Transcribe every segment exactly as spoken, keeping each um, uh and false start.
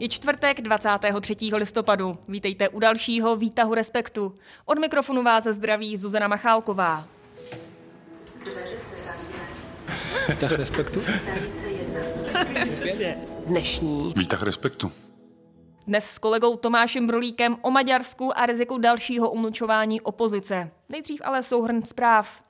Je čtvrtek dvacátého třetího listopadu. Vítejte u dalšího výtahu Respektu. Od mikrofonu vás zdraví Zuzana Machálková. Výtah Respektu? Dnešní Výtah Respektu. Dnes s kolegou Tomášem Brolíkem o Maďarsku a riziku dalšího umlčování opozice. Nejdřív ale souhrn zpráv.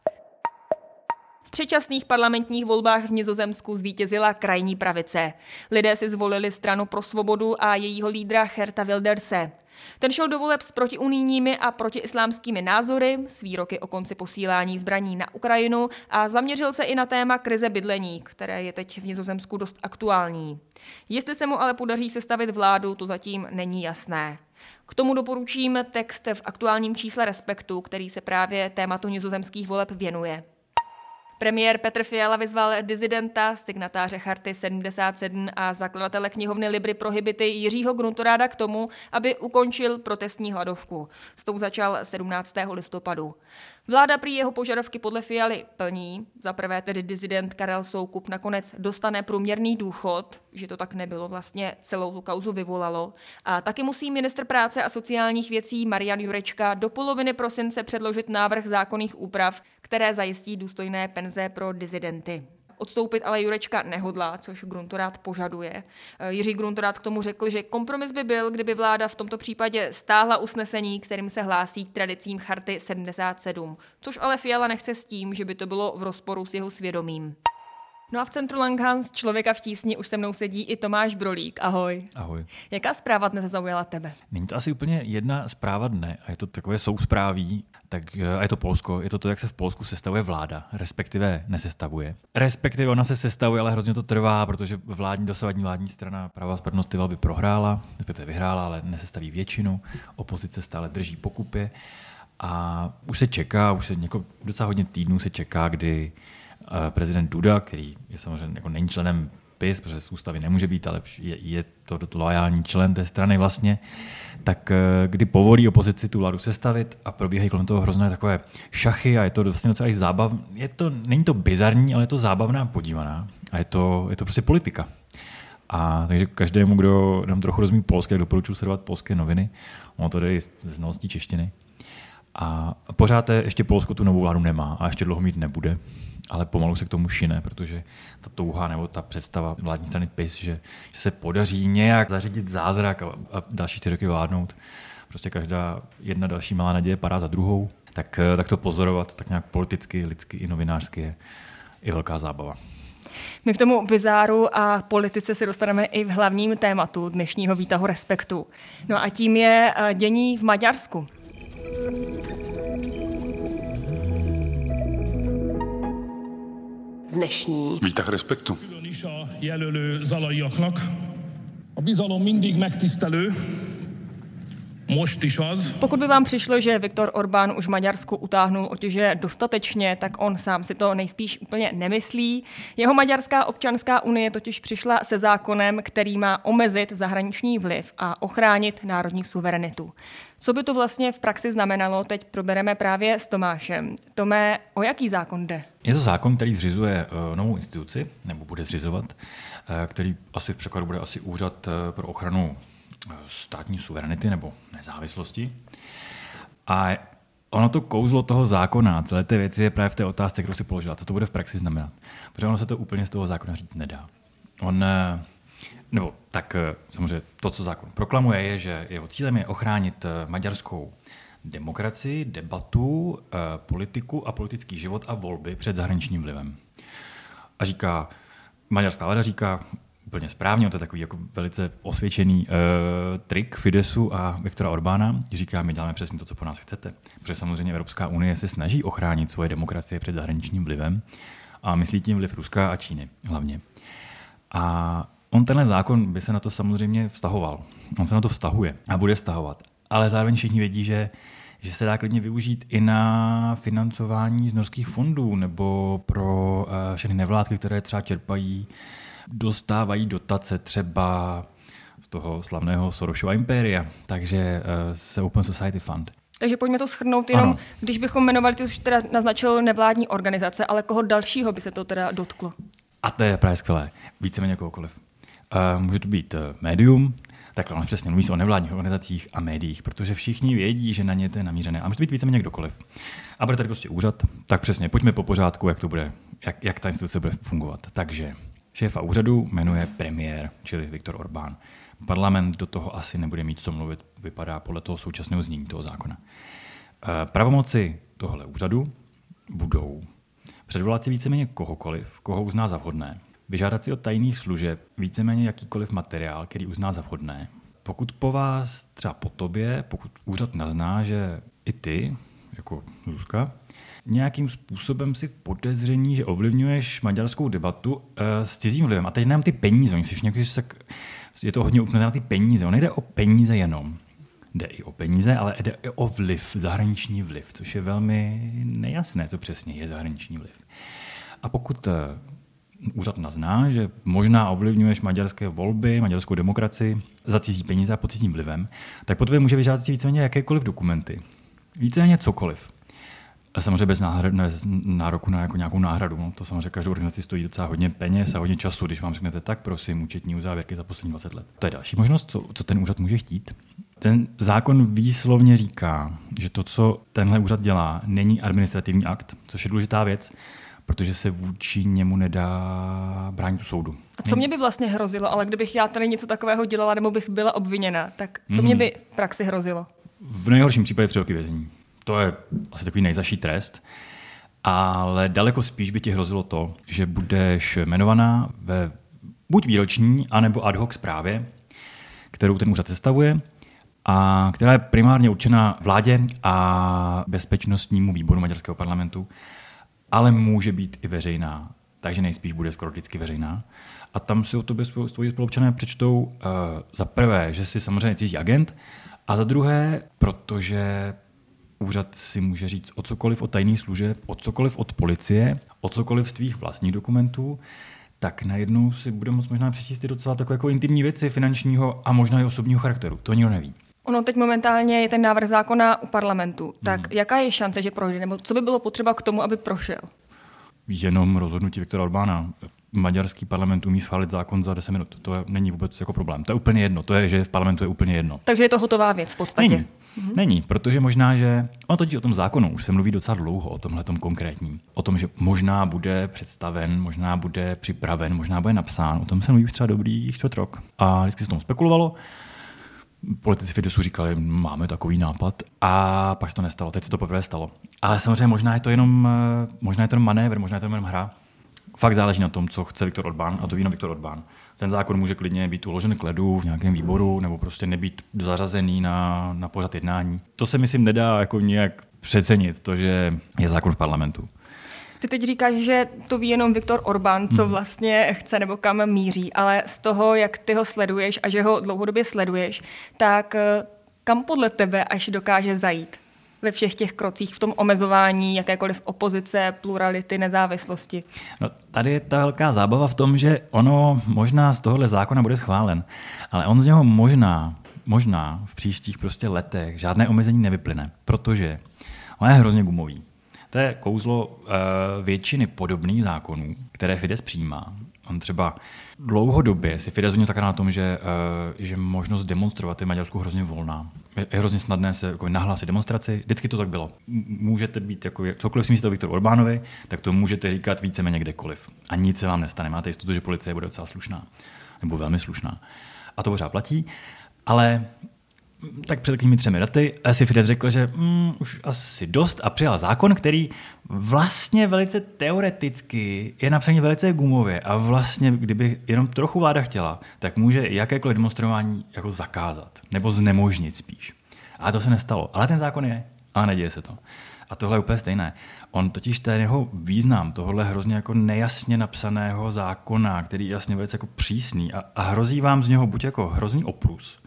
V předčasných parlamentních volbách v Nizozemsku zvítězila krajní pravice. Lidé si zvolili Stranu pro svobodu a jejího lídra Herta Wilderse. Ten šel do voleb s protiunijními a protiislámskými názory, s výroky o konci posílání zbraní na Ukrajinu a zaměřil se i na téma krize bydlení, které je teď v Nizozemsku dost aktuální. Jestli se mu ale podaří sestavit vládu, to zatím není jasné. K tomu doporučím text v aktuálním čísle Respektu, který se právě tématu nizozemských voleb věnuje. Premiér Petr Fiala vyzval dizidenta, signatáře Charty sedmdesát sedm a zakladatele knihovny Libri Prohibiti Jiřího Gruntoráda k tomu, aby ukončil protestní hladovku. S tou začal sedmnáctého listopadu. Vláda prý jeho požadavky podle Fialy plní. Za prvé tedy dizident Karel Soukup nakonec dostane průměrný důchod, že to tak nebylo, vlastně celou tu kauzu vyvolalo. A taky musí ministr práce a sociálních věcí Marian Jurečka do poloviny prosince předložit návrh zákonných úprav, které zajistí důstojné penze pro dizidenty. Odstoupit ale Jurečka nehodlá, což Gruntorád požaduje. Jiří Gruntorád k tomu řekl, že kompromis by byl, kdyby vláda v tomto případě stáhla usnesení, kterým se hlásí k tradicím Charty sedmdesát sedm, což ale Fiala nechce s tím, že by to bylo v rozporu s jeho svědomím. No a v centru Langhans Člověka v tísni už se mnou sedí i Tomáš Brolík. Ahoj. Ahoj. Jaká zpráva dnes zaujala tebe? Není to asi úplně jedna zpráva dne a je to takové souspráví. Tak a je to Polsko, je to to, jak se v Polsku sestavuje vláda, respektive nesestavuje. Respektive ona se sestavuje, ale hrozně to trvá, protože vládní, dosavadní vládní strana Prava spravedlnosti by prohrála, respektive vyhrála, ale nesestaví většinu, opozice stále drží pokupě a už se čeká, už se něko, docela hodně týdnů se čeká, kdy prezident Duda, který je samozřejmě jako není členem P I S, protože z ústavy nemůže být, ale je, je to loajální člen té strany vlastně, tak kdy povolí opozici tu vládu sestavit a probíhají kolem toho hrozné takové šachy a je to vlastně docela i zábav. Je to, není to bizarní, ale je to zábavná podívaná a je to, je to prostě politika. A takže každému, kdo nám trochu rozumí polsky, tak doporučuji sledovat polské noviny. Ono to jde i ze znalostí češtiny. A pořád ještě Polsko tu novou vládu nemá a ještě dlouho mít nebude. Ale pomalu se k tomu šine, protože ta touha nebo ta představa vládní strany P I S, že, že se podaří nějak zařídit zázrak a, a další ty roky vládnout, prostě každá jedna další malá naděje padá za druhou, tak, tak to pozorovat tak nějak politicky, lidsky i novinářsky je i velká zábava. My k tomu bizáru a politice se dostaneme i v hlavním tématu dnešního výtahu Respektu. No a tím je dění v Maďarsku. Dnešní Výtah Respektu. Pokud by vám přišlo, že Viktor Orbán už Maďarsku utáhnul otěže dostatečně, tak on sám si to nejspíš úplně nemyslí. Jeho Maďarská občanská unie totiž přišla se zákonem, který má omezit zahraniční vliv a ochránit národní suverenitu. Co by to vlastně v praxi znamenalo, teď probereme právě s Tomášem. Tomé, o jaký zákon jde? Je to zákon, který zřizuje novou instituci, nebo bude zřizovat, který asi v překladu bude asi Úřad pro ochranu státní suverenity nebo nezávislosti. A ono to kouzlo toho zákona, celé ty věci je právě v té otázce, kterou si položila, co to bude v praxi znamenat. Protože ono se to úplně z toho zákona říct nedá. On, nebo tak samozřejmě to, co zákon proklamuje, je, že jeho cílem je ochránit maďarskou demokracii, debatu, politiku a politický život a volby před zahraničním vlivem. A říká, maďarská vláda říká, úplně správně, to je takový jako velice osvědčený uh, trik Fidesu a Viktora Orbána. Říká, my děláme přesně to, co po nás chcete. Protože samozřejmě Evropská unie se snaží ochránit svoje demokracie před zahraničním vlivem a myslí tím vliv Ruska a Číny hlavně. A on tenhle zákon by se na to samozřejmě vztahoval. On se na to vztahuje a bude vztahovat. Ale zároveň všichni vědí, že, že se dá klidně využít i na financování z norských fondů nebo pro uh, všechny nevládky, které třeba čerpají dostávají dotace třeba z toho slavného Sorosova impéria, takže se Open Society Fund. Takže pojďme to shrnout jenom, ano. Když bychom jmenovali, ty už teda naznačil nevládní organizace, ale koho dalšího by se to teda dotklo? A to je právě skvělé, víceméně kohokoliv. Může to být médium, tak on přesně mluví o nevládních organizacích a médiích, protože všichni vědí, že na ně to je namířené. A může být víceméně kdokoliv. A bude tady prostě úřad, tak přesně, pojďme po pořádku, jak to bude, jak, jak ta instituce bude fungovat. Takže šéfa úřadu jmenuje premiér, čili Viktor Orbán. Parlament do toho asi nebude mít co mluvit, vypadá podle toho současného znění toho zákona. Pravomoci tohle úřadu budou předvolat si víceméně kohokoliv, koho uzná za vhodné, vyžádat si od tajných služeb víceméně jakýkoliv materiál, který uzná za vhodné. Pokud po vás, třeba po tobě, pokud úřad nazná, že i ty, jako Zuzka, nějakým způsobem si v podezření, že ovlivňuješ maďarskou debatu uh, s cizím vlivem. A teď nám ty peníze, oni si nějak, se, je to hodně úplně na ty peníze. On nejde o peníze jenom. Jde i o peníze, ale jde i o vliv, zahraniční vliv, což je velmi nejasné, co přesně je zahraniční vliv. A pokud uh, úřad nazná, že možná ovlivňuješ maďarské volby, maďarskou demokracii za cizí peníze a pod cizím vlivem, tak po tobě může vyžádat víceméně jakékoliv dokumenty. Víceméně cokoliv. Samozřejmě bez, náhrad, bez nároku na jako nějakou náhradu. No, to samozřejmě každou organizaci stojí docela hodně peněz a hodně času, když vám řeknete tak, prosím, účetní uzávěrky za poslední dvacet let. To je další možnost, co, co ten úřad může chtít. Ten zákon výslovně říká, že to, co tenhle úřad dělá, není administrativní akt, což je důležitá věc, protože se vůči němu nedá bránit u soudu. A co mě by vlastně hrozilo, ale kdybych já tady něco takového dělala nebo bych byla obviněna, tak co mm. mě by v praxi hrozilo? V nejhorším případě tři roky vězení. To je asi takový nejzaší trest, ale daleko spíš by ti hrozilo to, že budeš jmenovaná ve buď výroční, anebo ad hoc zprávě, kterou ten úřad sestavuje, a která je primárně určena vládě a bezpečnostnímu výboru maďarského parlamentu, ale může být i veřejná, takže nejspíš bude skoro vždycky veřejná. A tam si o tobě tvoji spolupčané přečtou uh, za prvé, že jsi samozřejmě cizí agent, a za druhé, protože úřad si může říct o cokoliv od tajných služeb, o cokoliv od policie, o cokoliv z tvých vlastních dokumentů, tak najednou si bude moct možná přečíst i docela takové jako intimní věci finančního a možná i osobního charakteru. To nikdo neví. Ono teď momentálně je ten návrh zákona u parlamentu. Tak hmm. jaká je šance, že projde? Nebo co by bylo potřeba k tomu, aby prošel? Jenom rozhodnutí Viktora Orbána. Maďarský parlament umí schválit zákon za deset minut. To není vůbec jako problém. To je úplně jedno. To je, že v parlamentu je úplně jedno. Takže je to hotová věc v podstatě. Není, mhm. Není protože možná, že... Ono totiž o tom zákonu už se mluví docela dlouho, o tomhletom konkrétním. O tom, že možná bude představen, možná bude připraven, možná bude napsán. O tom se mluví už třeba dobrý čtvrt rok. A vždycky se o tom spekulovalo. Politici Fidesu říkali, máme takový nápad, a pak se to nestalo. Teď se to poprvé stalo. Ale samozřejmě možná je to jenom, možná je to jenom manévr, možná je to jenom hra. Fakt záleží na tom, co chce Viktor Orbán, a to ví jenom Viktor Orbán. Ten zákon může klidně být uložen k ledu v nějakém výboru nebo prostě nebýt zařazený na, na pořad jednání. To se myslím nedá jako nějak přecenit, to, že je zákon v parlamentu. Ty teď říkáš, že to ví jenom Viktor Orbán, co vlastně chce nebo kam míří, ale z toho, jak ty ho sleduješ a že ho dlouhodobě sleduješ, tak kam podle tebe až dokáže zajít ve všech těch krocích, v tom omezování jakékoliv opozice, plurality, nezávislosti? No, tady je ta velká zábava v tom, že ono možná z tohohle zákona bude schválen, ale on z něho možná, možná v příštích prostě letech žádné omezení nevyplyne, protože on je hrozně gumový. To je kouzlo většiny podobných zákonů, které Fides přijímá. On třeba dlouhodobě si Fides hodně zakládá na tom, že, že možnost demonstrovat je v Maďarsku hrozně volná. Je hrozně snadné se jako nahlásit demonstraci. Vždycky to tak bylo. Můžete být, jako, cokoliv si myslíte o Viktoru Orbánovi, tak to můžete říkat víceméně kdekoliv. A nic se vám nestane. Máte jistotu, že policie bude docela slušná. Nebo velmi slušná. A to pořád platí. Ale... tak před takovými třemi daty si Fides řekl, že mm, už asi dost, a přijal zákon, který vlastně velice teoreticky je napsaný velice gumově a vlastně, kdyby jenom trochu vláda chtěla, tak může jakékoliv demonstrování jako zakázat nebo znemožnit spíš. A to se nestalo. Ale ten zákon je, ale neděje se to. A tohle je úplně stejné. On totiž ten jeho význam, tohle hrozně jako nejasně napsaného zákona, který je jasně velice jako přísný a, a hrozí vám z něho buď jako hrozný oprus,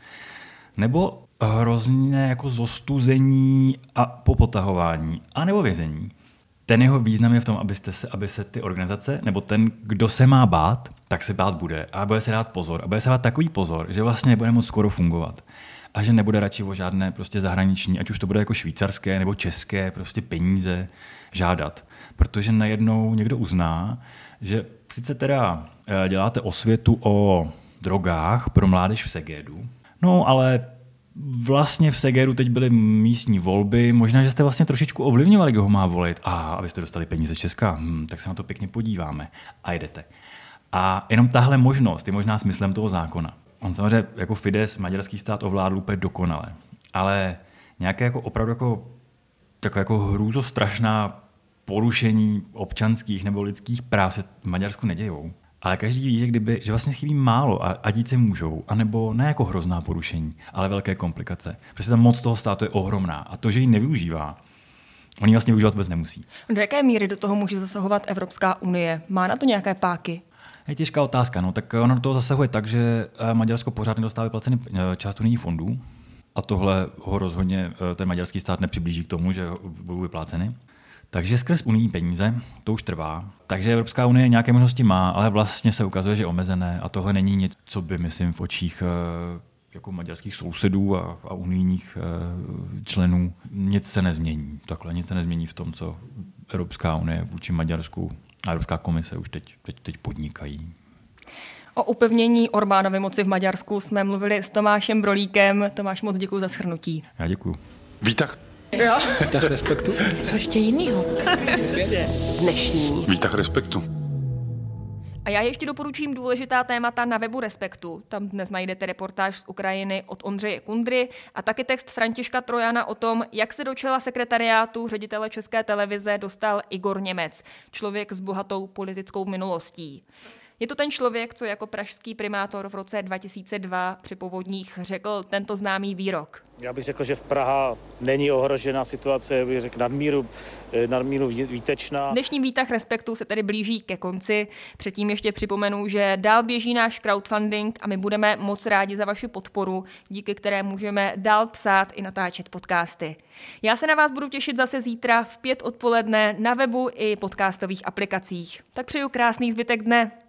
nebo hrozně jako zostuzení a popotahování, a nebo vězení. Ten jeho význam je v tom, abyste se, aby se ty organizace, nebo ten, kdo se má bát, tak se bát bude. A bude se dát pozor. A bude se dát takový pozor, že vlastně nebude moc skoro fungovat. A že nebude radši o žádné prostě zahraniční, ať už to bude jako švýcarské nebo české, prostě peníze žádat. Protože najednou někdo uzná, že sice teda děláte osvětu o drogách pro mládež v Segédu, No, ale vlastně v Segeru teď byly místní volby, možná, že jste vlastně trošičku ovlivňovali, kdo ho má volit. A ah, abyste dostali peníze z Česka, hm, tak se na to pěkně podíváme. A jdete. A jenom tahle možnost je možná smyslem toho zákona. On samozřejmě jako Fides maďarský stát ovládl úplně dokonale, ale nějaké jako opravdu jako, taková jako hrůzostrašná porušení občanských nebo lidských práv se v Maďarsku nedějou. Ale každý ví, že, kdyby, že vlastně chybí málo a, a dít se můžou, anebo ne jako hrozná porušení, ale velké komplikace. Protože ta moc toho státu je ohromná a to, že ji nevyužívá, oni vlastně využívat vůbec nemusí. Do jaké míry do toho může zasahovat Evropská unie? Má na to nějaké páky? Je těžká otázka. No, tak ono do toho zasahuje tak, že Maďarsko pořád nedostává vyplacený část unijních fondů a tohle ho rozhodně ten maďarský stát nepřiblíží k tomu, že budou vypláceny. Takže skrz unijní peníze to už trvá. Takže Evropská unie nějaké možnosti má, ale vlastně se ukazuje, že je omezené a tohle není něco, co by, myslím, v očích jako maďarských sousedů a, a unijních členů nic se nezmění. Takhle nic se nezmění v tom, co Evropská unie vůči Maďarsku a Evropská komise už teď, teď, teď podnikají. O upevnění Orbánovy moci v Maďarsku jsme mluvili s Tomášem Brolíkem. Tomáš, moc děkuji za shrnutí. Já děkuji. Výtah. Jo. Výtah respektu. Co ještě jinýho? Dnešní. Výtah respektu. A já ještě doporučím důležitá témata na webu Respektu. Tam dnes najdete reportáž z Ukrajiny od Ondřeje Kundry a taky text Františka Trojana o tom, jak se do čela sekretariátu ředitele České televize dostal Igor Němec, člověk s bohatou politickou minulostí. Je to ten člověk, co jako pražský primátor v roce dva tisíce dva při povodních řekl tento známý výrok. Já bych řekl, že v Praha není ohrožená situace, já bych řekl nadmíru, nadmíru výtečná. Dnešní výtah Respektu se tedy blíží ke konci. Předtím ještě připomenu, že dál běží náš crowdfunding a my budeme moc rádi za vaši podporu, díky které můžeme dál psát i natáčet podcasty. Já se na vás budu těšit zase zítra v pět odpoledne na webu i podcastových aplikacích. Tak přeju krásný zbytek dne.